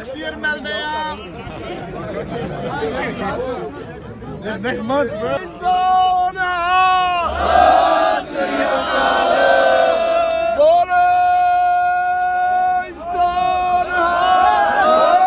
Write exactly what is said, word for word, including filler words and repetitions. taksiyer Melmaya. Next month, bro.